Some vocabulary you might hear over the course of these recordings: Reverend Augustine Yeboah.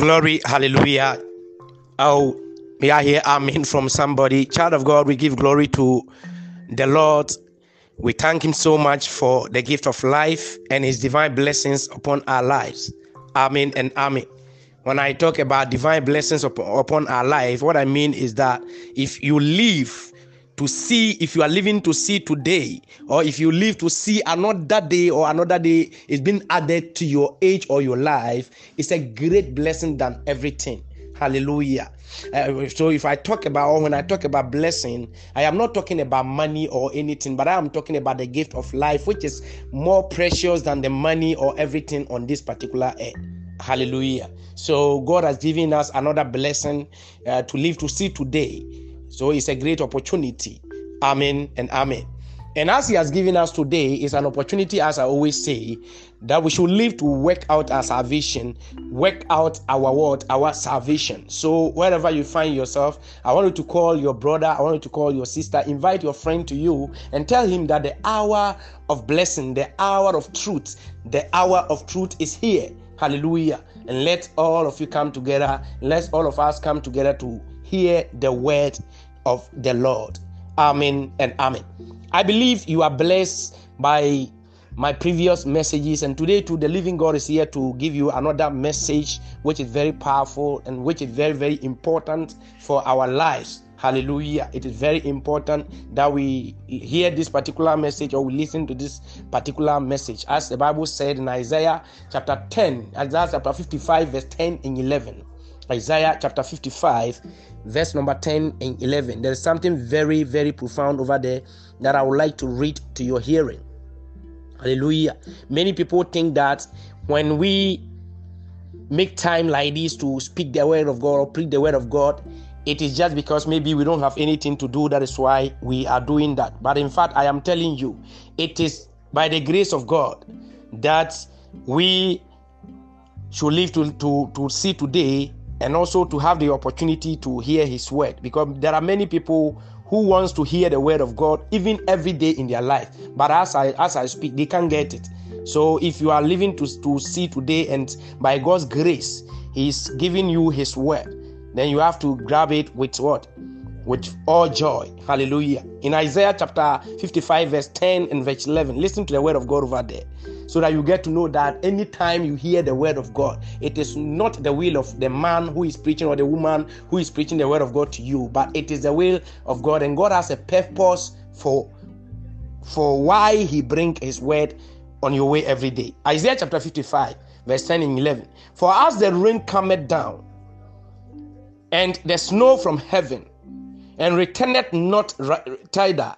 Glory, hallelujah. Oh, may I hear amen from somebody? Child of God, we give glory to the Lord. We thank him so much for the gift of life and his divine blessings upon our lives. Amen and amen. When I talk about divine blessings upon our life, what I mean is that if you live to see, if you are living to see today, or if you live to see another day, or another day is being added to your age or your life, it's a great blessing than everything. Hallelujah. So if I talk about, or when I talk about blessing, I am not talking about money or anything, but I am talking about the gift of life, which is more precious than the money or everything on this particular earth. Hallelujah. So God has given us another blessing to live to see today. So it's a great opportunity. Amen and amen. And as he has given us today, it's an opportunity, as I always say, that we should live to work out our salvation, work out our word, our salvation. So wherever you find yourself, I want you to call your brother, I want you to call your sister, invite your friend to you and tell him that the hour of blessing, the hour of truth is here. Hallelujah. And let all of you come together. Let all of us come together to hear the word of the Lord. Amen and amen. I believe you are blessed by my previous messages, and today too, the living God is here to give you another message which is very powerful and which is very, very important for our lives. Hallelujah. It is very important that we hear this particular message, or we listen to this particular message. As the Bible said in Isaiah chapter 10, Isaiah chapter 55, verse 10 and 11. Isaiah chapter 55, verse number 10 and 11. There is something very, very profound over there that I would like to read to your hearing. Hallelujah. Many people think that when we make time like this to speak the word of God or preach the word of God, it is just because maybe we don't have anything to do. That is why we are doing that. But in fact, I am telling you, it is by the grace of God that we should live to see today, and also to have the opportunity to hear his word. Because there are many people who wants to hear the word of God even every day in their life. But as I speak, they can't get it. So if you are living to see today, and by God's grace, he's giving you his word, then you have to grab it with what? With all joy. Hallelujah. In Isaiah chapter 55, verse 10 and verse 11, listen to the word of God over there, so that you get to know that anytime you hear the word of God, it is not the will of the man who is preaching or the woman who is preaching the word of God to you, but it is the will of God. And God has a purpose for why he brings his word on your way every day. Isaiah chapter 55, verse 10 and 11. For as the rain cometh down, and the snow from heaven, and returneth not thither,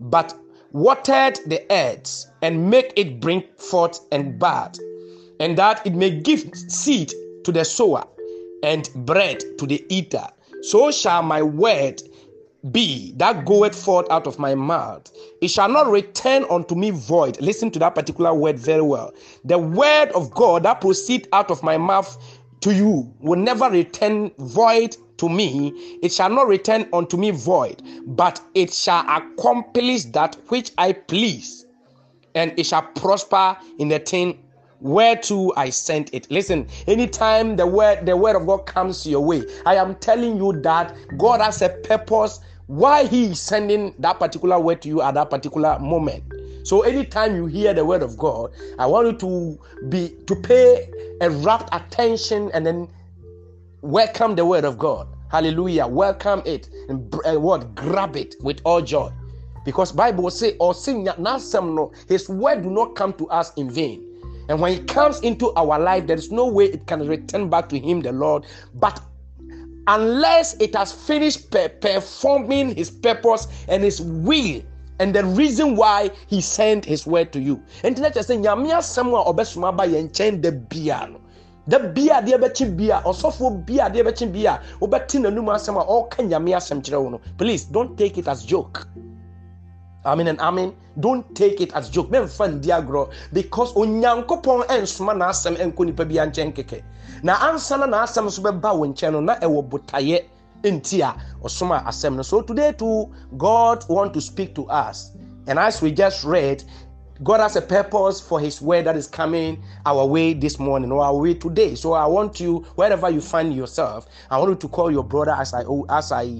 but watered the earth, and make it bring forth and bud, and that it may give seed to the sower, and bread to the eater, so shall my word be that goeth forth out of my mouth. It shall not return unto me void. Listen to that particular word very well. The word of God that proceed out of my mouth to you will never return void to me. It shall not return unto me void, but it shall accomplish that which I please, and it shall prosper in the thing whereto I sent it. Listen, anytime the word of God comes your way, I am telling you that God has a purpose why he is sending that particular word to you at that particular moment. So anytime you hear the word of God, I want you to pay a rapt attention, and then welcome the word of God. Hallelujah. Welcome it, and grab it with all joy. Because Bible say, or sing now some no, his word do not come to us in vain. And when it comes into our life, there is no way it can return back to him, the Lord. But unless it has finished performing his purpose and his will, and the reason why he sent his word to you. And let us say, Yamia someone obesuma by and change the piano. The beer, the betting beer, or so for beer, the betting beer, or betting the numa summer, or can Yamia Samchrono. Please don't take it as joke. Amen and amen. Don't take it as joke. Men find diagro because onyanko pon and smanasam and kunipabian chenkeke. Na ansana nasam subeba and channel na ewo butaye in tia or summa assembly. So today too, God want to speak to us. And as we just read, God has a purpose for his word that is coming our way this morning or our way today. So I want you, wherever you find yourself, I want you to call your brother, as I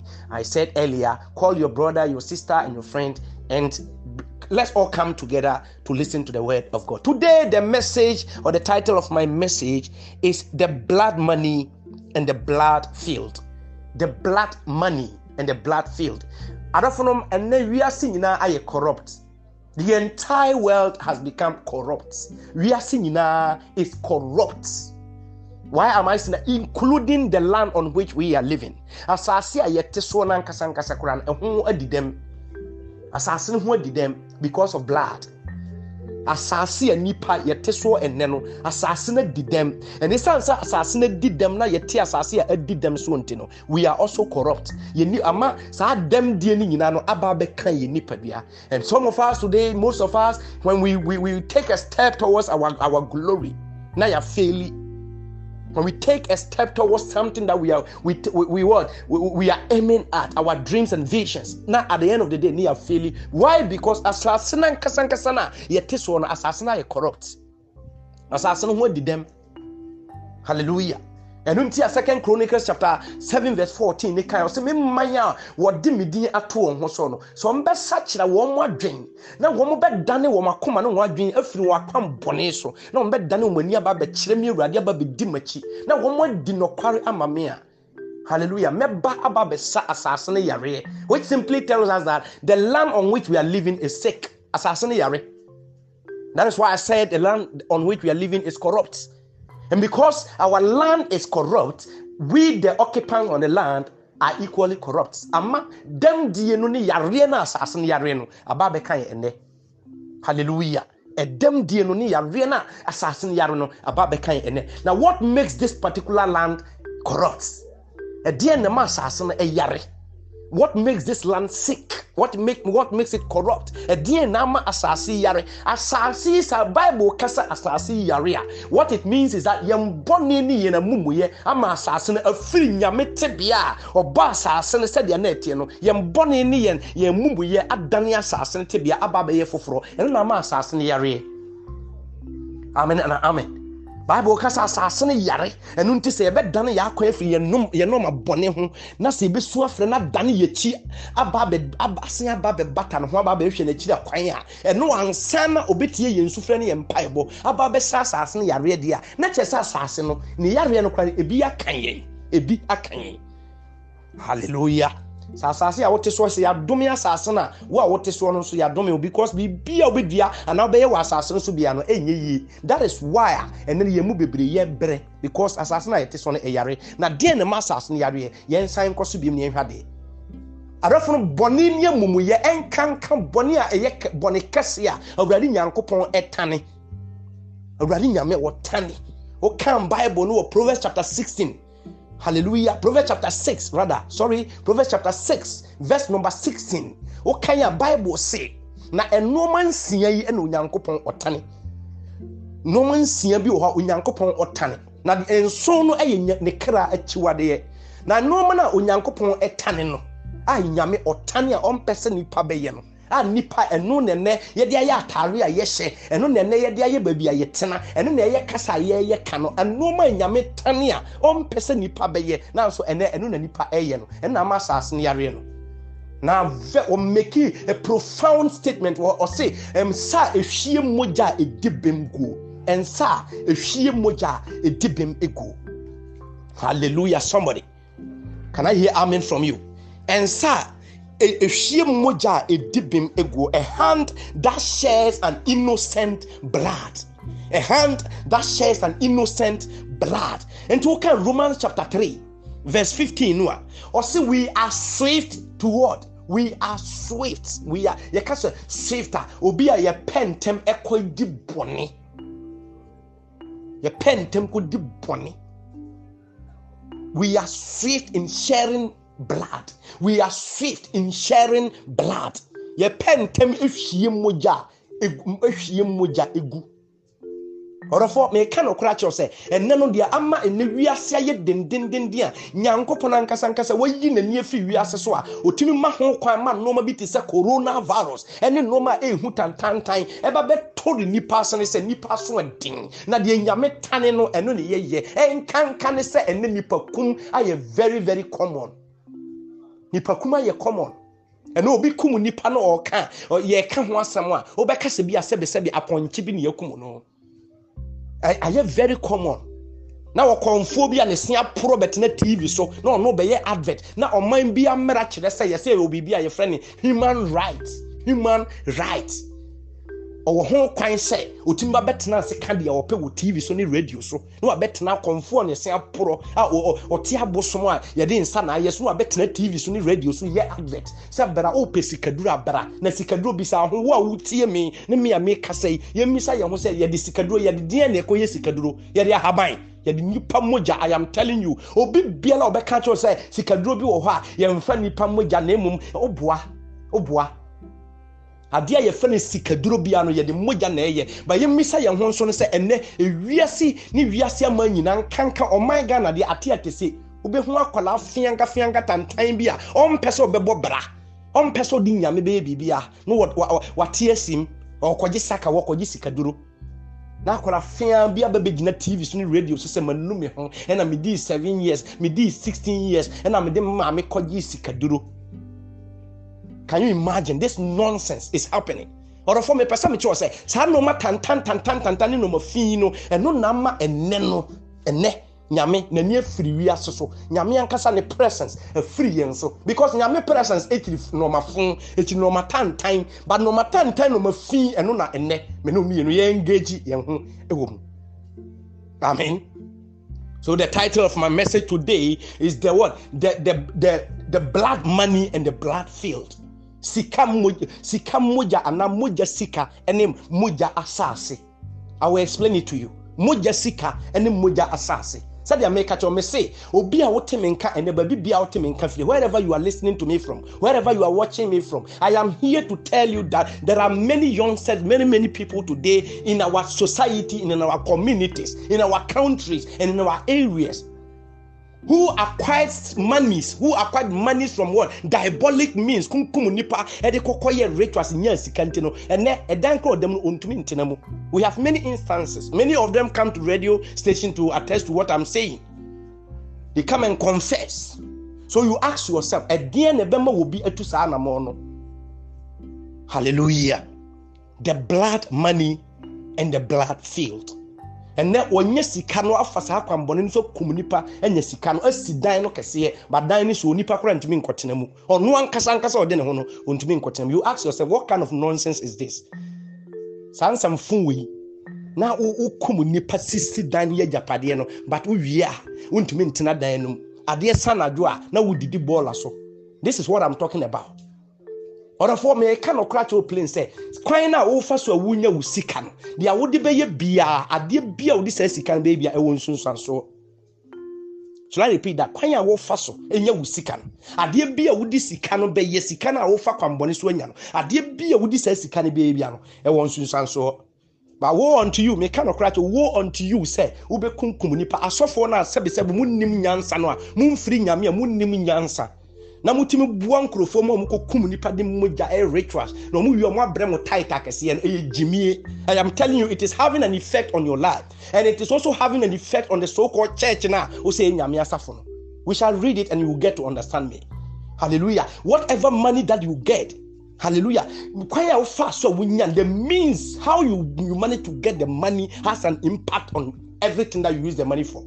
said earlier, call your brother, your sister, and your friend, and let's all come together to listen to the word of God. Today, the message or the title of my message is The Blood Money and the Blood Field. The blood money and the blood field. Corrupt. The entire world has become corrupt. We are seeing is corrupt. Why am I saying that? Including the land on which we are living. Because of blood. Asasi nipa yete so eneno asasi na didem ene sansa asasi na didem na yete asasi a didem so ntino. We are also corrupt. Yeni ama sa dem die ni nyina no aba be kan ye nipa bia. And some of us today, most of us, when we take a step towards our glory, na ya fail. When we take a step towards something that we are aiming at, our dreams and visions. Now at the end of the day, we are failing. Why? Because asasina kasana yet is one asasina is corrupt. Asasina who did them. Hallelujah. And until 2nd Chronicles chapter 7 verse 14, they can say, "Me maya what did me do at all on so no." So I'm be such that one more dream. Now one more be done one more come and one more dream. If you are come born so, now one be done one more about be chere me radio about be dimachi. Now one more dinokwari amamia. Hallelujah. Me ba about be sa asasine yare, which simply tells us that the land on which we are living is sick. Asasine yare. That is why I said the land on which we are living is corrupt. And because our land is corrupt, we, the occupants on the land, are equally corrupt. Ama dem die no ni yare na asase ni yare no aba be kan ene. Hallelujah. E dem die no ni yare na asase ni yare no aba be kan ene. Now what makes this particular land corrupt? E die na ma asase no e yare. What makes this land sick? What makes it corrupt? A DNA asasi yare. Asasi is a Bible kasa asasi yare. What it means is that yam bonini yena mumuye ama asasi na free nyamete bia or ba asasi na said yanete no yam bonini yen yam mumuye adani asasi na tebia ababe ye foforo eno na ma asasi na yare. Amen and amen. Bible kasa asasene yare enu nti se ebe dane ya akwa afiri ye nom abone ho na se ebe so afre na dane ye chi aba be bata no ho aba be hwe na chi da kwan a eno ansa na obetie ye nsufre ne ye mpaibo aba be asasene yare de a na che asase no ne yare no kwa ebi akan ye. Hallelujah. Asase a wote so se ya dome asase na wo a wote so no so ya dome because bibia obedua ana obeye wa asase no so bia no enye yi. That is why ene ye mu bebre ye bre because asase na yete so no eyare na de ne ma asase no yare ye nsan kwoso biem ne hwade arafun boni ne mumuye enkankan boni a eye boni kase a awurade nyankopon etane awurade nyame wotane o kan Bible no Proverbs chapter 16. Hallelujah. Proverbs chapter 6, verse number 16. What can your Bible say? Na no man see ye and unyankopon otani. No man see be or unyankopon otani. Na the so no e nekra echiwade. Na no man unyankopon etani no. Ay nyame otani a ompese nipa be ye no. A nipa eno nene ye de aye atare a ye hye eno nene ye de aye babi a ye tena eno na ye kasa ye kano eno ma nyame tane a ompese nipa be ye na so ene eno na nipa eye no eno na ma asase ne yare no na we make a profound statement or say sa ehwie moja edibem go and sa ehwie moja edibem ego. Hallelujah. Somebody, can I hear amen from you? And sa a hand that shares an innocent blood. A hand that shares an innocent blood. And to Romans chapter 3, verse 15. Or say we are swift toward. We are swift. We are swifter. Obia ye pentem echo di boni. Ye pentem ko di boni. We are swift in sharing blood. We are swift in sharing blood. Ye pen tem if ye moja egu. or for me cano cratch or say, and none of the ama and Nivia say din dia, Nyankoponanka Sankasa, way in the near few years as well, Utimaho, Quaman, Noma Bitisa, Corona virus, and then Noma E. Hutan Tantai, Ebabet told the Nipasan is a Nipasu ding, Nadia Yametaneno and only ye, and Cancanessa and Nipakum are very, very common. Nipakuma ye common. And no be kum nipa no or can or ye can one someone or back as be a sebi upon chipping your kumuno. I am very common. Now a conphobia and a snap pro bet net TV so no be advert. Now on mine be a marriage, let's say will be a friend. Human rights. Our whole coin say, Utimba bet now se candy or pay with TV so radio so no a bet now conform a say pro or tia bosoma ye didn't sana yes no a bet na TV so radio so ye advert. Sabera o pesikadura bra na sikadro bisa ho wa utie me ne me a make say ye misa ye ho say ye de sikadro ye de dia na ekoye sikadro ye de ahaban ye de nipa moja. I am telling you obi biela obeka cho say sikadro bi wo ho a ye mfa nipa moja na emum oboa Adia ye fene sikaduro bia no ye de moja na eye ba ye misa ye ho nso no se ene ewiase ni wiase amanyina nkanka oman ga na de ate atese obehu akola fianga tantan bia ompese obebo bra ompese odi nyame be bibia no wate asim okoje saka wokoje sikaduro na akola fia bia be gina TV so ni radio so se manu me ho ena me di 7 years me di 16 years ena me de ma me koje sikaduro. Can you imagine this nonsense is happening? Or for me, person me choose say, "Sanoma tan no mo fino, and no nama and neno and ne nyame ne ne free we asoso nyame ankasa ne presence a free enso because nyame presence eti no ma fun eti no ma tan but no ma tan no ma fi and no na ene me no mi no ye engage ye ho ewo. Amen. So the title of my message today is the what the blood money and the blood field. Sika moja ana moja sika ene moja asase. I will explain it to you. Moja sika ene moja asase. Sadia make catch me say obi a wotemenka ene baby bia wotemenka fie. Wherever you are listening to me from, wherever you are watching me from, I am here to tell you that there are many youngsters, many people today in our society, in our communities, in our countries, and in our areas who acquired monies from what diabolic means nipa ede kokoye rituals nya sikanti no ene edan ko dem ontumi ntenamo. We have many instances, many of them come to radio station to attest to what I'm saying. They come and confess. So you ask yourself, a dear nebema will be etu saa na mo no. Hallelujah. The blood money and the blood field. And then when you see Cano Afasa Camboninso Comunipa and Yesikano, a Sidino Cassia, but Dinis Unipa current mean Cotinemu, or no one Casancas or Denono, won't mean Cotem. You ask yourself, what kind of nonsense is this? Sansam Fui. Now, O Comunipa Sissi Dania Japadiano, but we are, won't mean Tina Dianum. Adia Sanadua, now we did the baller so. This is what I'm talking about. Or for me, I cannot crash your plane. Say, "Quite now, offer so a woman who sick and the I would be a beer. I dear beer this is sick and baby. I won't soon so." So I repeat that. Quite now, offer so a young sick and I dear beer would this sick and obey yes. Sick and I offer combonis when you I dear beer would this is sick and baby. I won't soon so. But woe unto you, me cannot crash. Woe unto you, say, Ube kum kumunipa. I saw for now, said, Moon nim yansa no, moon free yamia, moon nim yansa. Na mutimi buan krofo mo mko kum nipa de moja e rituals no mu wi mo abrem tight akase e jimie. I am telling you, it is having an effect on your life, and it is also having an effect on the so-called church now who say nyame asafo no. We shall read it and you will get to understand me. Hallelujah. Whatever money that you get, hallelujah, kwaya fast so wunya, the means how you manage to get the money has an impact on everything that you use the money for.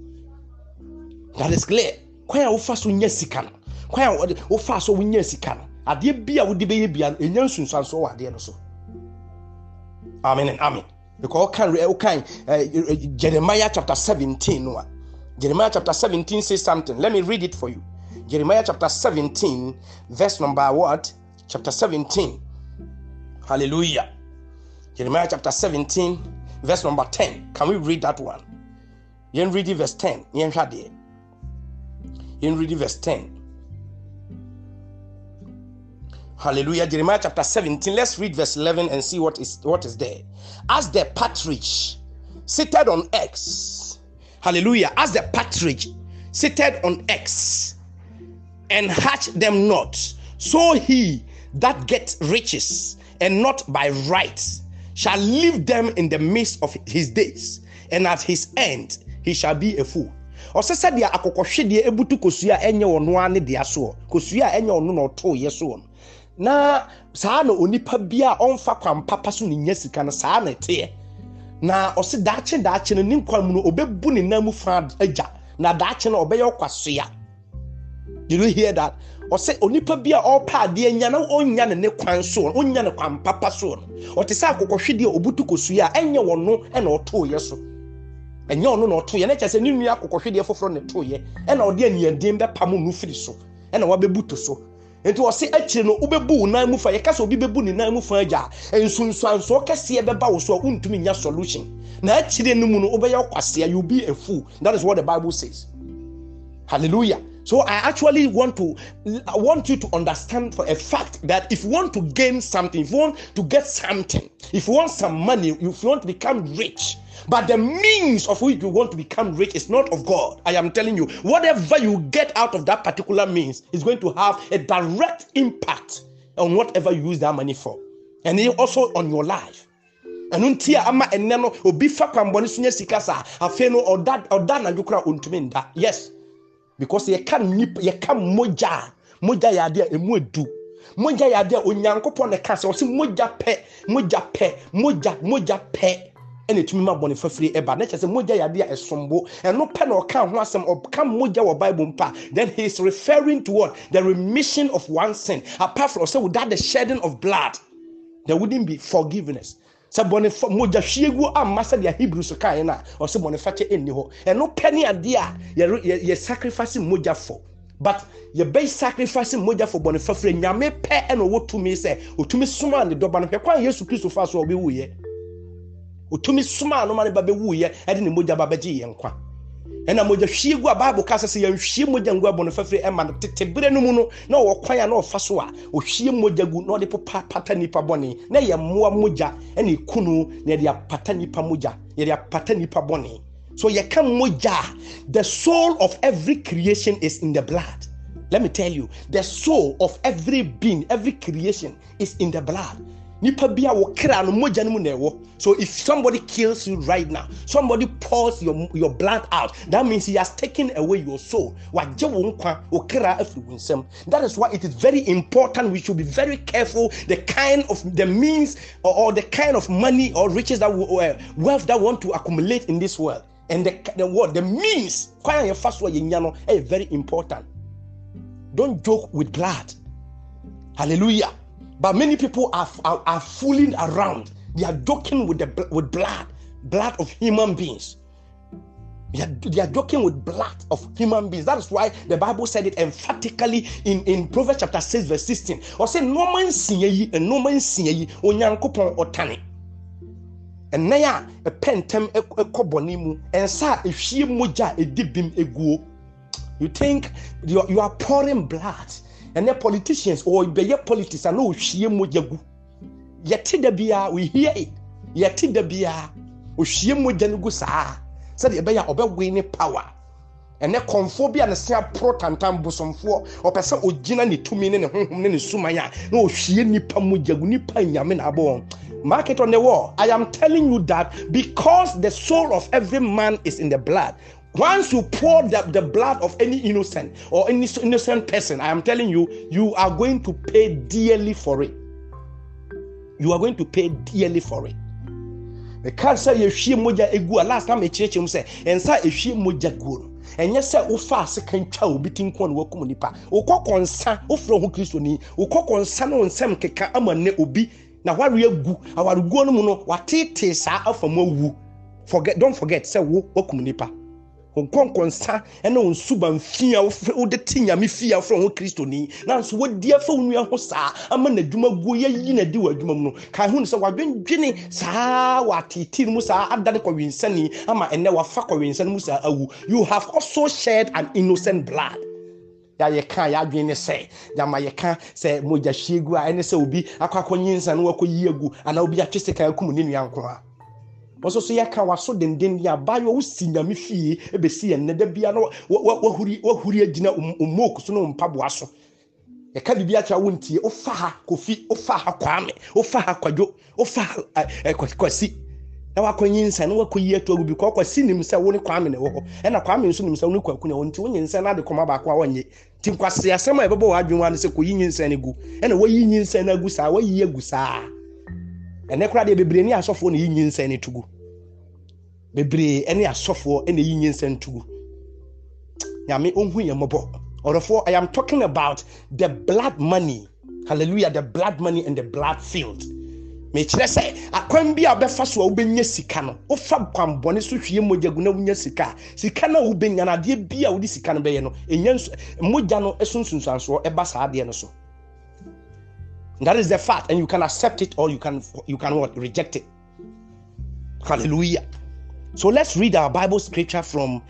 That is clear. Kwaya fast wunya sikana. Quite or fast or win sikan. A dear beer would be beyond a young soon so I dare so. Amen and amen. Because Jeremiah chapter 17. Jeremiah chapter 17 says something. Let me read it for you. Jeremiah chapter 17, verse number what? Chapter 17. Hallelujah. Jeremiah chapter 17, verse number 10. Can we read that one? You read it verse 10. You read it verse 10. Hallelujah. Jeremiah chapter 17. Let's read verse 11 and see what is there. As the partridge seated on eggs. Hallelujah. As the partridge seated on eggs, and hatch them not. So he that gets riches, and not by right, shall leave them in the midst of his days, and at his end he shall be a fool. Osese dia akokɔhwe dia ebutu kosua enye wono ane dia so kosua enye wono no to yeso na saa na onipa bia onfa kwampapa so ne nya sika na saa na te na ose daache ne nkwamu no obebu ne namu fa agya na daache na obeye kwasoa. Did you hear that? Or say onipa bia opa de nya na onya ne kwan so onya ne kwampapa so o te saa akokɔhwe dia obutu kosua enye wono ene o to yeso. And you no to ye nature say ni nua kokohwede foforo ne to ye and na ode aniadin be pam no firi so and na wabebuto so enti o se akire no obebu nan mu fa ye kasa obi bebu ni nan mu fa agya ensunsu anso kase ye beba wo so untumi nya solution na akire no mu no obeya kwase you be a fool. That is what the Bible says. Hallelujah. So I actually want you to understand for a fact that if you want to gain something, if you want to get something, if you want some money, if you want to become rich, but the means of which you want to become rich is not of God. I am telling you, whatever you get out of that particular means is going to have a direct impact on whatever you use that money for, and also on your life. And ama eneno obi fa kwamboni sunye sikasa afeno oda na jukra untuminda. Yes. Because you can moja ya dia emu edu moja ya dia onyankopon ne ka se moja pe ene tumi ma bone fafiri eba na che se moja ya dia esombo eno pe na o ka ho asem o ka moja wo Bible mpa. Then he is referring to what? The remission of one sin. Apart from so without the shedding of blood there wouldn't be forgiveness. Sabone moja hwiegu amasa dia Hebrews ka na o se bone fache enni ho eno pani ade a ye sacrifice moja for but ye be sacrifice moja for bone fafre nyame pe eno wotumi se otumi soma ne doba no hwekwa Yesu Kristo fa so obi wuye otumi soma no mane ba be wuye ade ne moja ba beji ye nkwa ena moja hwiegu a Bible ka se ye hwie moja ngwa bone fafre e man tetebere no mu no na wo kwan ya na ofa so a ohwie moja gu na ode popa patani pa bone na ye moa moja ene kunu na de patani pa moja ye de patani pa bone. So ye kan moja. The soul of every creation is in the blood. Let me tell you, the soul of every being, every creation is in the blood. So if somebody kills you right now, somebody pours your blood out, that means he has taken away your soul. That is why it is very important we should be very careful the kind of the means or the kind of money or riches that wealth that we want to accumulate in this world. And the means are very important. Don't joke with blood. Hallelujah. But many people are fooling around. They are joking with blood of human beings. They are joking with blood of human beings. That is why the Bible said it emphatically in Proverbs chapter 6 verse 16. Or say no man sinye and no man sinye onyankopon otane. And naya a pentem ekobonimu and sa ehwie moja edibim eguo. You think you are pouring blood. And the politicians or the politics are no shame mojagu. Yet the beer, we hear it. Yet the beer, Ushim mojanugu sa. Said the bear obey power. And the conformity and the same protantam bosom for or person Ojina ni 2 minutes and home in Sumaya. No, she ni pamujagu ni panyam abon. Mark it on the wall. I am telling you that because the soul of every man is in the blood. Once you pour the blood of any innocent or any innocent person, I am telling you, you are going to pay dearly for it. You are going to pay dearly for it. The car say ehwie moja egu last time echirechim say ensa ehwie moja gu enye say ofa sekan twa obitin kon wakum nipa okokonsa ofro ho Kristo ni okokonsa no nsem keka amane obi na hware agu awarugo no mu no watete sa afam awu forget don't forget say wo wakum nipa konkonsa ene onsuba mfia wo de tinya me fia from ho Kristo ni nanso wo dia fa onua ho saa ama na dwuma guo ye yi na di wa dwuma mu no kan hu ne se wadwendwene saa wa titi mu saa adade kwa winsani ama ene wa fa kwa winsani mu saa awu. You have also shed an innocent blood. Ya ye kan ya dwen ne se ya ma ye kan se moja hiegu a ene se obi akwa kwa nyinsani wo kwa yiegu ana obi atwese kan akum ne nua nkwa also so ya can waso den den ya ba yo sinyame fie e be si en da bia no wahuri agina umok so no mpaboa so e ka bibia cha wo ntie ofa ha kofi ofa ha kwame ofa ha kwajo ofa kwasi na wakonyinsa na wakoyi atu agubi kwa kwasi nim se wo ne kwame ne wo ho e na kwame nso nim se wo ne kwaku ne wo ntie wo nyinsa na de koma ba kwa wonye tim kwase asem a bebo adwunwa ne se koyi nyinsa ne gu e na woyi nyinsa na gu sa woyi agu sa ene kura de bebre ni asofo na yi nyinsa ne tugu bebre ene asofo ene yi nyinsa ne tugu ya me onhu ye mobo orofo I am talking about the blood money. Hallelujah, the blood money and the blood field. Me kire se akwan bi a befa so ubenya sika no ofa kwan bone so hwie mojagu na unya sika sika na ubenya na de bi a udi sika no beye no enya moja no esunsunsanso eba saa de no so. That is the fact, and you can accept it or you can what reject it. Hallelujah. So let's read our Bible scripture from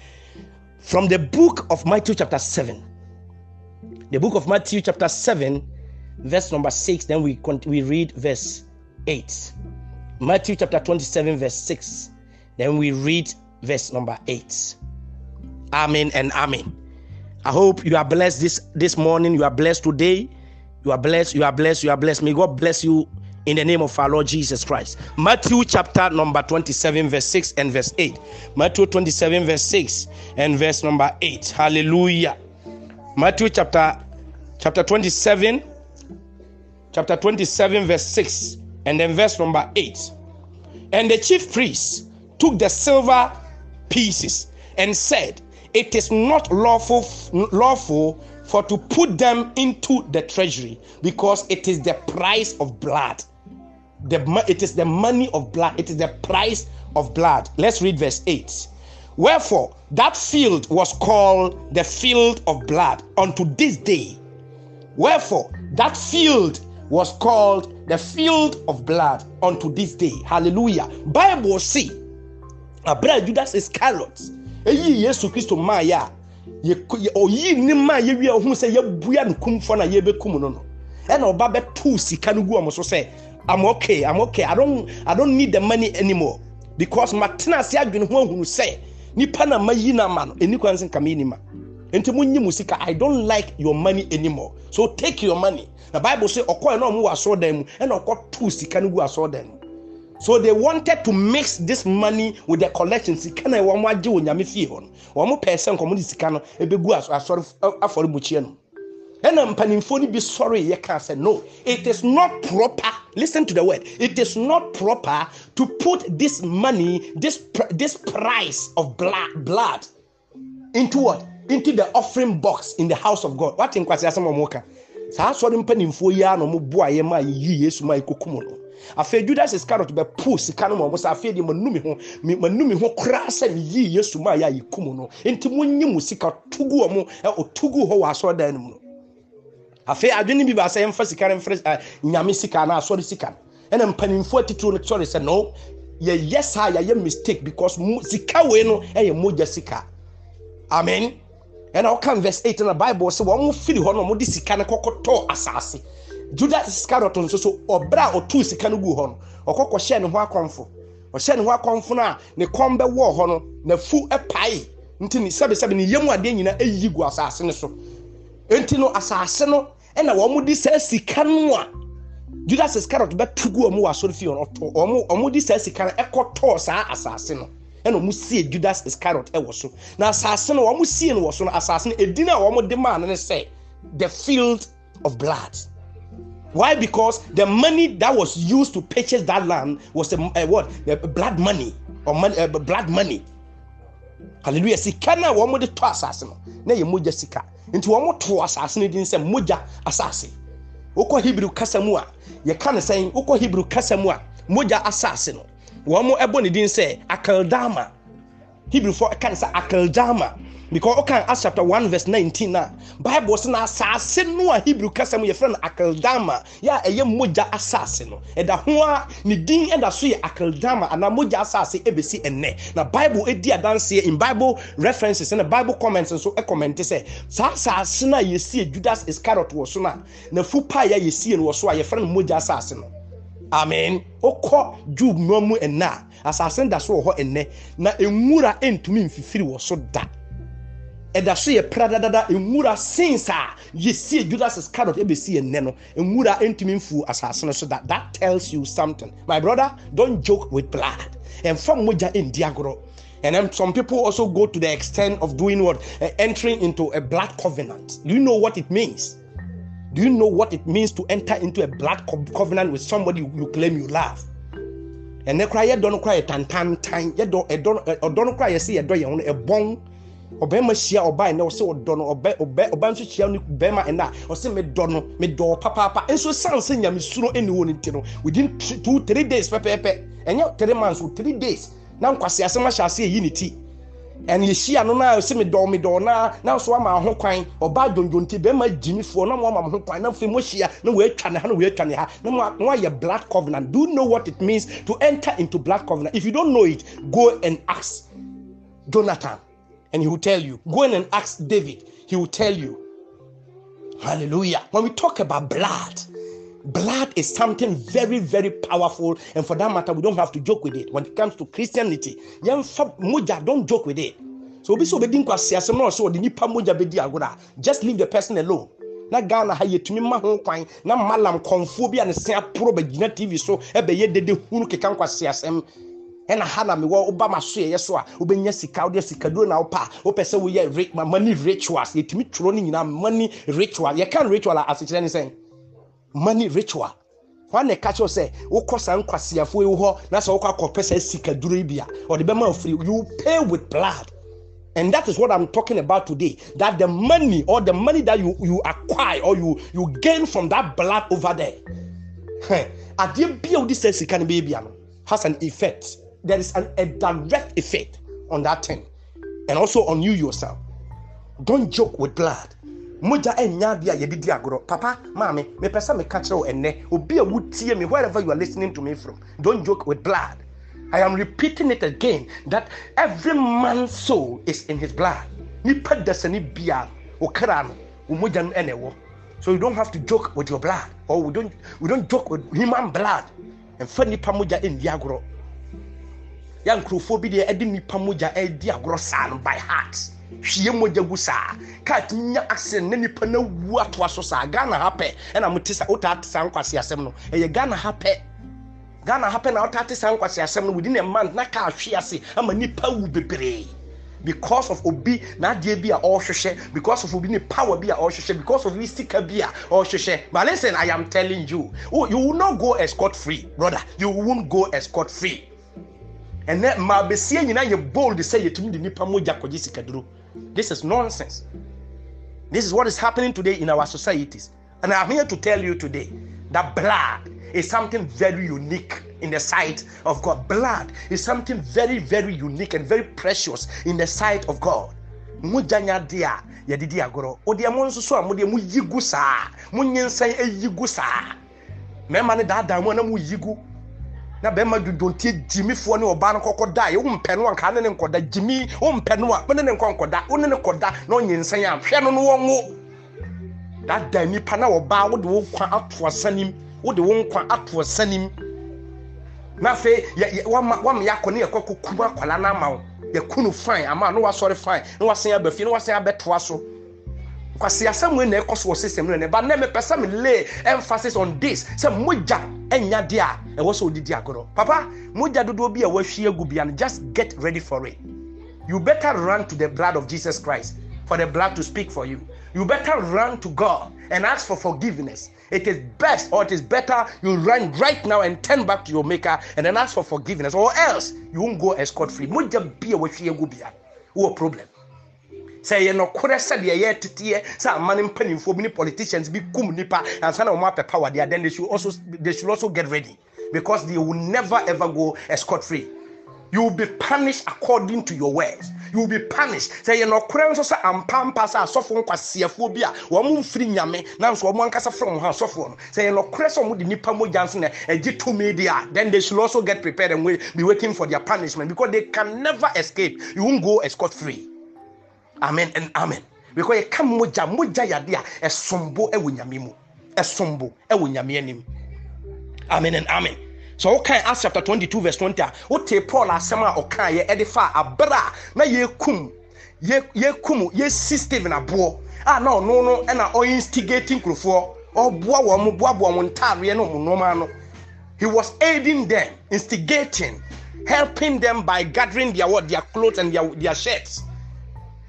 the book of Matthew chapter 7. The book of Matthew chapter 7, verse number 6. Then we read verse 8. Matthew chapter 27, verse 6. Then we read verse number 8. Amen and amen. I hope you are blessed this morning. You are blessed today. You are blessed, you are blessed, you are blessed. May God bless you in the name of our Lord Jesus Christ. Matthew chapter number 27, verse 6 and verse 8. Matthew 27, verse 6 and verse number 8. Hallelujah. Matthew chapter 27, verse 6 and then verse number 8. And the chief priests took the silver pieces and said, it is not lawful for to put them into the treasury, because it is the price of blood. It is the money of blood. It is the price of blood. Let's read verse 8. Wherefore, that field was called the field of blood unto this day. Wherefore, that field was called the field of blood unto this day. Hallelujah. Bible see, Abra Judas Iscariot. Eyi Yesu Kristo maya. Oyi ni ma ye wi ohun se ye bua nkumfo na ye bekum no no e na oba betu sika no gu omoso se I'm okay I don't need the money anymore, because matena se adwene ho ahunu se nipa na mayi na ma no eni kwanse nka me ni ma enti munyi mu sika. I don't like your money anymore, so take your money. The Bible say okoy na mu waso dan mu e na okotu sika no gu aso dan. So they wanted to mix this money with the collection. Sika na wo mo age onyame fie ho. Wo mo person komo di sika no e begu asori afori buchie no. And ampanimfo ni bi sorry ye can say no. It is not proper. Listen to the word. It is not proper to put this money, this price of blood into what? Into the offering box in the house of God. What in kwase asem omoka. Sa asori mpanimfo ya no mo boaye ma yi Yesu ma ikokumo no. Afa Judas Iscariot be pull sika no mo sa afa di manumi ho kra se yi Yesu ma ya yikum no enti munyi mu sika tugu o mo otugu ho wa so dan no afa adwene bi ba se mfa sika re mfa nyame sika na asori sika ena mpanimfo atitro no sorry se no ye yes ha ye mistake, because sika we no e ye moja sika. Amen. And I can verse 8 in the Bible say wo mo firi ho no mo di sika ne kokoto asase. Judas Iscariot nso obra otu sika no gu ho no okokko hye ne ho akonfo na ne kombe wo ho no na fu epai nti ni sebe ni yemu ade nyina eyi gu asase ne so enti no asase no e na wo mudi sa sika no a Judas Iscariot ba tugu o mu waso fi on oto o mudi sa sika ekoto sa asase no e no mu sie Judas Iscariot e wo so na asase no wo mu sie no wo so na asase no edina wo mu de man ne say the field of blood. Why? Because the money that was used to purchase that land was the blood money or blood money. Hallelujah. Sika na wo mo de to asase no na ye moja sika nti wo mo to asase ne din se moja asase okọ Hebrew kasa mu a ye kan sen okọ Hebrew kasa mu a moja asase no wo mo ebo ne din se akeldama. Hebrew for kan say akeldama, because okay Acts chapter 1 verse 19 na Bible say na asase no a Hebrew kasa mu ye friend akeldama ya eye moja asase no e da ho a ne din e da so ye akeldama ana moja asase e be si enne na Bible e di adanse in Bible references and the Bible comments so e comment say sa asase na ye si Judas Iscariot wo so na fupa ya ye si no wo so a ye friend moja asase no Amen. Oko Job no mu ena asasen da so ho ene na enwura entumi mfifiri wo so da. Eda so ye prada dada enwura since ye see Judas Iscariot e be see ene no enwura entumi mfu asasen so da. That tells you something. My brother, don't joke with blood. And from moja indiagro. And then some people also go to the extent of doing what? Entering into a blood covenant. Do you know what it means? Do you know what it means to enter into a blood covenant with somebody you claim you love? And they cry, you don't cry, you don't cry, you see, you don't, a bong, obema share, oba, and also don't, obama share, obama, and that, or say, me don, papa, and so sounds in your misuno, anyone in within 2-3 days, pepe, and your 3 months or 3 days. Now, because as much as say unity. And you see, I don't know, see me door now, so I'm a home crying, or bad don't be my Jimmy for no more. I'm home crying, no femosia, no way can I, no way can I, no more your blood covenant. Do know what it means to enter into blood covenant. If you don't know it, go and ask Jonathan, and he will tell you. Go in and ask David, he will tell you. Hallelujah. When we talk about blood, blood is something very, very powerful, and for that matter, we don't have to joke with it. When it comes to Christianity, don't joke with it. So just leave the person alone. Na Ghana ha yetumi ma ho kwan na malam konfo bi anse apro ba gina TV so e be ye dede hunu kekan kwase asem e na ha na me wo ba maso ye so a obenya sika wo sika do na wo pa wo pese wo ye money rituals yetumi tworo ni nyina money ritual ye kan ritual as it is saying. Money ritual. When the catcher say, "O kosa nkwasiya fo ewo," na so kwa kopesa sika duro bia. Or the bema free, you pay with blood. And that is what I'm talking about today. That the money that you acquire or you gain from that blood over there. At the bill this says sika baby has an effect. There is a direct effect on that thing. And also on you yourself. Don't joke with blood. Moja enyadia yedidi agro. Papa, mommy, me person me catch you ene. Obi awutie me wherever you are listening to me from. Don't joke with blood. I am repeating it again that every man's soul is in his blood. Ni pedesani bia okrano umoja no enewo. So you don't have to joke with your blood, or we don't joke with human blood. And fani pamoja endi agro. Yan krofobia de edi ni pamoja endi agro san by heart. She moja gusa cat nya accent nani pana what was so sa Ghana happy and I'm tisa utat sankwasi asemno and you Ghana happy now tati sankwasi asemno within a month na ka hwe ase ama nipa wu bebre because of obi na de bia all hwehwe because of obi ni power bia all hwehwe because of mystica bia all hwehwe. But listen, I am telling you, you will not go scot free, brother. You won't go scot free. And then ma besie nyina ye bold say ye tumi de nipa moja koje sika duro. This is nonsense. This is what is happening today in our societies. And I'm here to tell you today that blood is something very unique in the sight of God. Blood is something very, very unique and very precious in the sight of God. Mujanya dia ye didi agoro. Odi amon so amode mu yigu sa. Munyensan eyigu sa. Mema ne daadan mo na mu yigu. Na bema don't take Jimmy for no ban cocoda, you won't pen one cannon and coda, Jimmy, won't pen one, but then concoda, only a coda, no yin sayam, Shannon won't. That day, me pana or bow would walk up for sending, would won't up for sending. Nafe, yet one yakoni, a cocoa, kuma, colana, you couldn't find, a man, no, sorry, fine, no, I say a buffet, no, I say a bet was so. Because there are some when the cost was system, but never person lay emphasis on this. Some moja and yadia, and also did Diagoro. Papa, moja do be a washia gubi and just get ready for it. You better run to the blood of Jesus Christ for the blood to speak for you. You better run to God and ask for forgiveness. It is best, or it is better you run right now and turn back to your maker and then ask for forgiveness, or else you won't go escort free. Moja be a washia gubia. What problem? Say no kuresa de ye tete sa manim panimfo bi politicians be kum nipa and sana o power there, then they should also get ready, because they will never ever go scot free. You will be punished according to your words. You will be punished. Say no kurenso sa ampampa sa sofo nkwasiefo bia wo mo mfiri nyame na so wo ankasa from ha sofo no. Say no kureso mo de nipa mo janso na egitu media, then they should also get prepared and be waiting for their punishment, because they can never escape. You won't go scot free. Amen and amen. Because you come moja yadia, a sombo, a winyamimu, a sombo, a winyamianim. Amen and amen. So okay, Acts chapter 22 verse 20. Ote Paul asema okay ye edifa abra na ye kum ye kumu ye si Stephen abo. Ah no and I instigating krofo or boa montare no no. He was aiding them, instigating, helping them by gathering their what, their clothes and their shirts.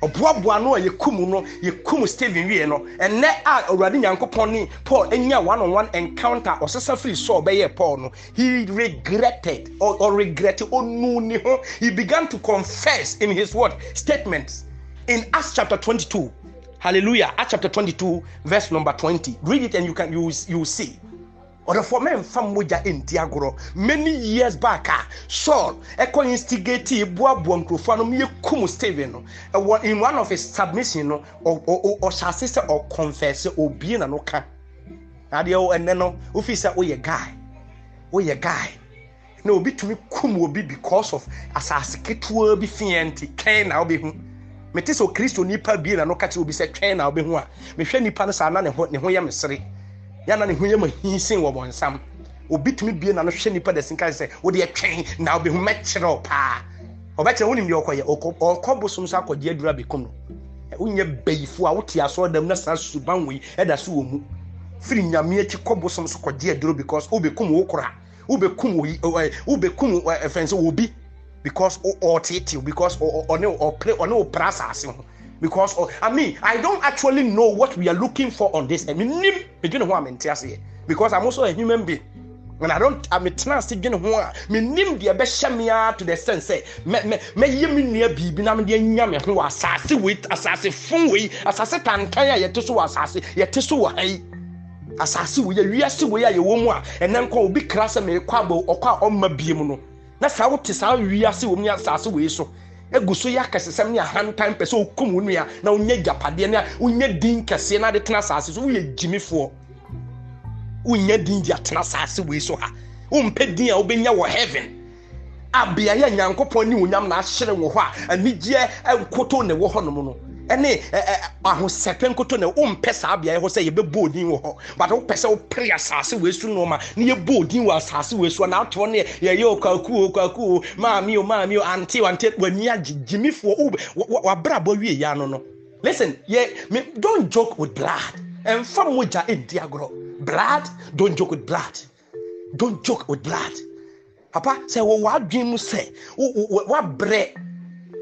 Obuabua no ye kumu Stephen we no and ne a already Nyankopon ni Paul enya one-on-one encounter or sesafri saw be ye Paul no he regretted or regretted onu ni ho. He began to confess in his word statements in Acts chapter 22. Hallelujah. Acts chapter 22 verse number 20. Read it and you see. Or for men from Moja in Diagoro many years back, Saul, a co-instigative Boabuancrofano, Kumu Stephen, in one of his submission or sister or confessor or being an oka. Adio and Neno, officer, or your guy, No, be to me, Kum will be because of as I skate will be fianti, can I'll be home. Metiso Christo Nipa being an oka will be said, can I'll be one. Meshani Panasana and what Nehoyam Sri. Yana Huyama he sing one some. O beat me be an unshiny pedestrian can say, O dear train, now be metro pa. Or better only your coy or combo some sack or dear drabicum. When you bay for out here saw them not subanwe at a sumu. Free ya mere to combo some sack or dear drew because Obekum okra, Obekum offense will be because or titty, because or play or no brass. Because I mean, I don't actually know what we are looking for on this. I mean, because I'm also a human being, and I don't. I'm a transgender one. Me nim the best shamia to the sense. Me yemi near bibi na me the nyame ho asase wit asase fun we asase tankaya yeteso asase yeteso wa hai asase we wiase we ya wo mu a enan ko obi krasa me kwabo okwa omma biem no na sa wo te sa wiase wo mu asase we so. Eguso ya kasesem ne ahantan pese okum nua na onye japade ne onye din kase na de tena sase so we jimifo onye din dia tena sase we so ha ompe din a obenya wo heaven abia ya Nyankopon ni onyam na ahyere wo ho a anije enkoto ne wo ho no no ene ahosepen koto ne ompe sa abia ye ho se ye be bodin wo ho but wo pese wo pray asase we su no ma ne ye bodin wo asase we su na to ne ye okaku ma mi o anti wani agijimi fo wa brabo wie ya no. Listen, yeah, don't joke with blood and from moja in diagro blood. Don't joke with blood papa say wo adwen mu say wo bre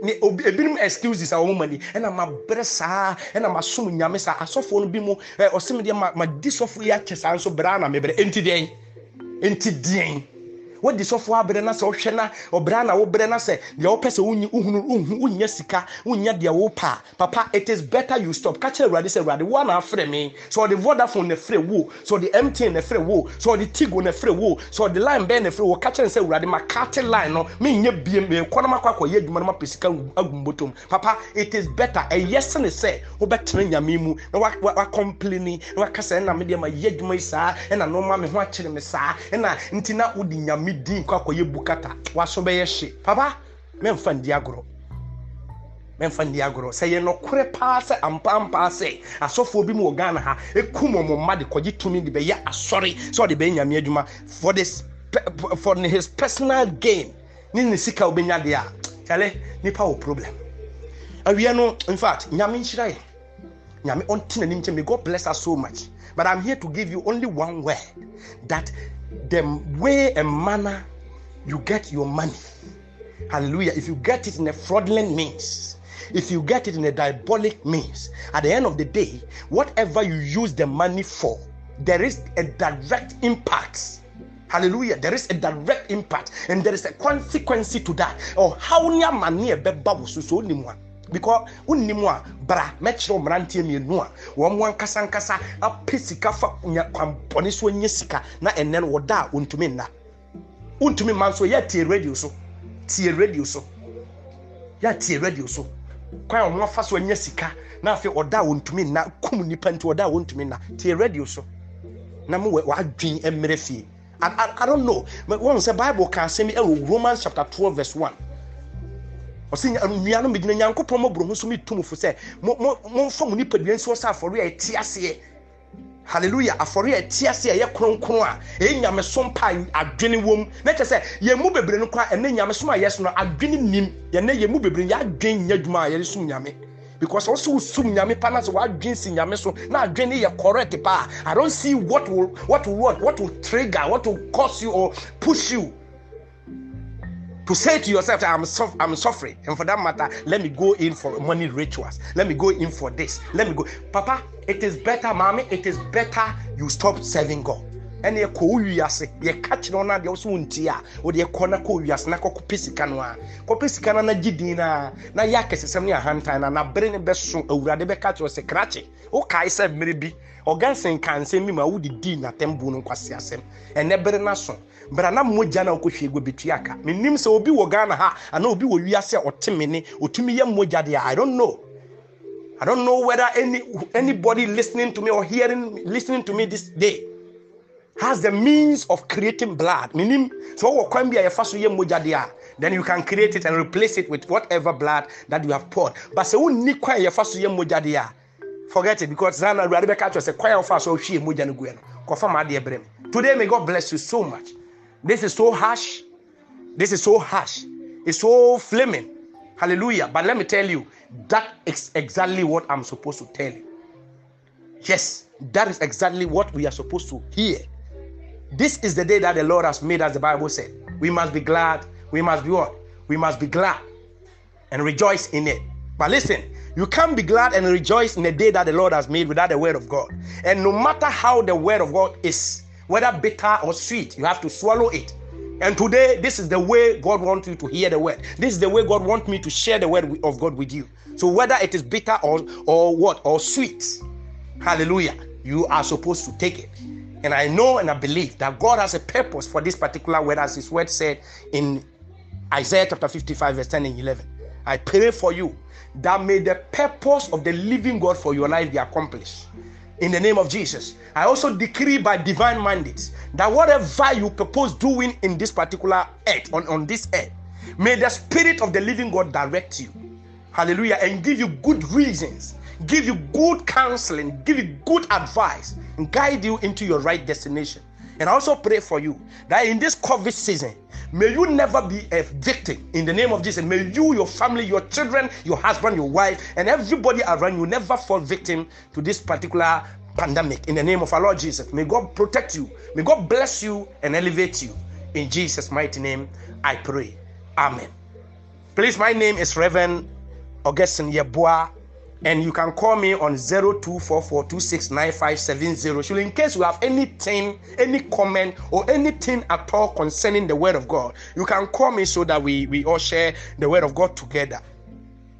ebinim excuses a woman ni ena ma bresa ena ma som nyame sa asofo no bi mu osem de ma disofo ya kyesa nso bra na mebre enti den what disofo abre na se ohwe na obra na wo bre na se de wo pese unyi uhunu unya sika unya de wo pa papa it is better you stop catch everybody say everybody one afre me so the Vodafone na free wo so the MTN na free wo so the Tigo na free wo so the line ben na free wo catch say everybody ma cut line no me nya bie me kwana makwakwa ye dwuma na pesika agumbotom papa it is better a yes na say wo betre nyame mu na wa complaining na wa kasa na me de ma ye dwuma isa na no ma me ho akere me sa na ntina wo di nyame din kwakoye bukata wasobe ye hye papa memfa ndi agro say ye no kure pa say ampampa say asofo obi mu ogana ha ekumomoma de kwaji tumi de be ya asori so de be nyame adwuma for this for his personal gain ni sika obenya de a chale nipa wo problem awia no in fact nyame nchirae nyame ontinani nche me God bless us so much but I'm here to give you only one word that the way and manner you get your money. Hallelujah. If you get it in a fraudulent means, if you get it in a diabolic means, at the end of the day, whatever you use the money for, there is a direct impact. Hallelujah. There is a direct impact and there is a consequence to that. Or how near money a babu so ni mwa. Because unimwa bra metro mrantie mienua wo mo ankasankasa apesika fa kwampone so nyesika na enen wo da untumi na untumi manso ya tie radio so ya tie radio so kwa wo fa so nyesika na afi oda untumi na kum nipa nti oda untumi na tie radio so na mo wa adwen emre fie I don't know but when say Bible can say me Romans chapter 12 verse 1 osin anuano medina Nyankopon mobro ho so mitumfo se mo mfo mu nipa dwen so sa for we tie ase Hallelujah. Aforia tiasia ye kronkron a enyame sompa adwene wom na kye se ye mu bebre no kwa ene nyame som a yes no adwene nim ye na ye mu bebre ya adwen nyadwuma ye som nyame because also sum nyame pa na so adwen si nyame so na adwene ye correct pa. I don't see what will trigger, what will cause you or push you to say to yourself that I'm suffering, and for that matter, let me go in for money rituals. Let me go in for this. Let me go. Papa, it is better, mommy, it is better you stop serving God. And you call you as you catch on the osuntia or the corner call you as Nako Pisicanoa. Copisicana Gidina, Nayakis, Samia Hantan, and I bring a best soon over the catch or secratchy. Okay, said maybe. Ogansen can send me my woody din at Tembun Quasiasem, and never nason. But I'm Mojana Kushi will be Tiaka. Minim so be Wagana ha, and no be Wiasia or Timini or Timia Mojadia. I don't know. I don't know whether anybody listening to me or listening to me this day has the means of creating blood. Minim so Kwambia Fasu Ye Mojadia. Then you can create it and replace it with whatever blood that you have poured. But so Nikwa Fasu Ye Mojadia. Forget it, because Zana Rebecca was a choir of us, so she Mojan Gwen. Confirm dear Brem. Today may God bless you so much. This is so harsh. This is so harsh. It's so flaming. Hallelujah. But let me tell you, that is exactly what I'm supposed to tell you. Yes, that is exactly what we are supposed to hear. This is the day that the Lord has made, as the Bible said. We must be glad. We must be what? We must be glad and rejoice in it. But listen, you can't be glad and rejoice in the day that the Lord has made without the word of God. And no matter how the word of God is, whether bitter or sweet, you have to swallow it. And today, this is the way God wants you to hear the word. This is the way God wants me to share the word of God with you. So whether it is bitter or what, or sweet, hallelujah, you are supposed to take it. And I know and I believe that God has a purpose for this particular word, as his word said in Isaiah chapter 55 verse 10 and 11. I pray for you that may the purpose of the living God for your life be accomplished. In the name of Jesus, I also decree by divine mandates that whatever you propose doing in this particular earth, on this earth, may the Spirit of the living God direct you. Hallelujah. And give you good reasons, give you good counseling, give you good advice, and guide you into your right destination. And I also pray for you that in this COVID season, may you never be a victim. In the name of Jesus, may you, your family, your children, your husband, your wife, and everybody around you never fall victim to this particular pandemic. In the name of our Lord Jesus, may God protect you. May God bless you and elevate you. In Jesus' mighty name, I pray. Amen. Please, my name is Reverend Augustine Yeboah, and you can call me on 0244269570. So in case you have anything, any comment or anything at all concerning the word of God, you can call me so that we all share the word of God together.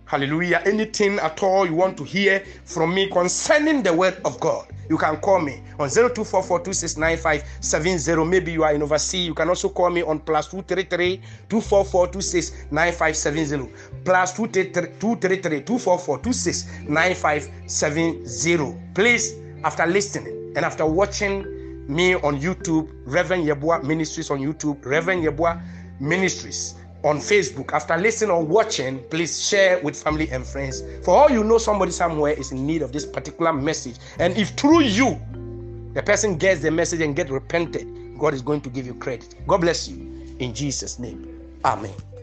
Hallelujah. Anything at all you want to hear from me concerning the word of God, you can call me on 0244269570. Maybe you are in overseas. You can also call me on +233 244269570. +233 244269570. Please, after listening and after watching me on YouTube, Reverend Yeboah Ministries on YouTube, Reverend Yeboah Ministries on Facebook, after listening or watching, please share with family and friends. For all you know, somebody somewhere is in need of this particular message. And if through you, the person gets the message and gets repented, God is going to give you credit. God bless you. In Jesus' name. Amen.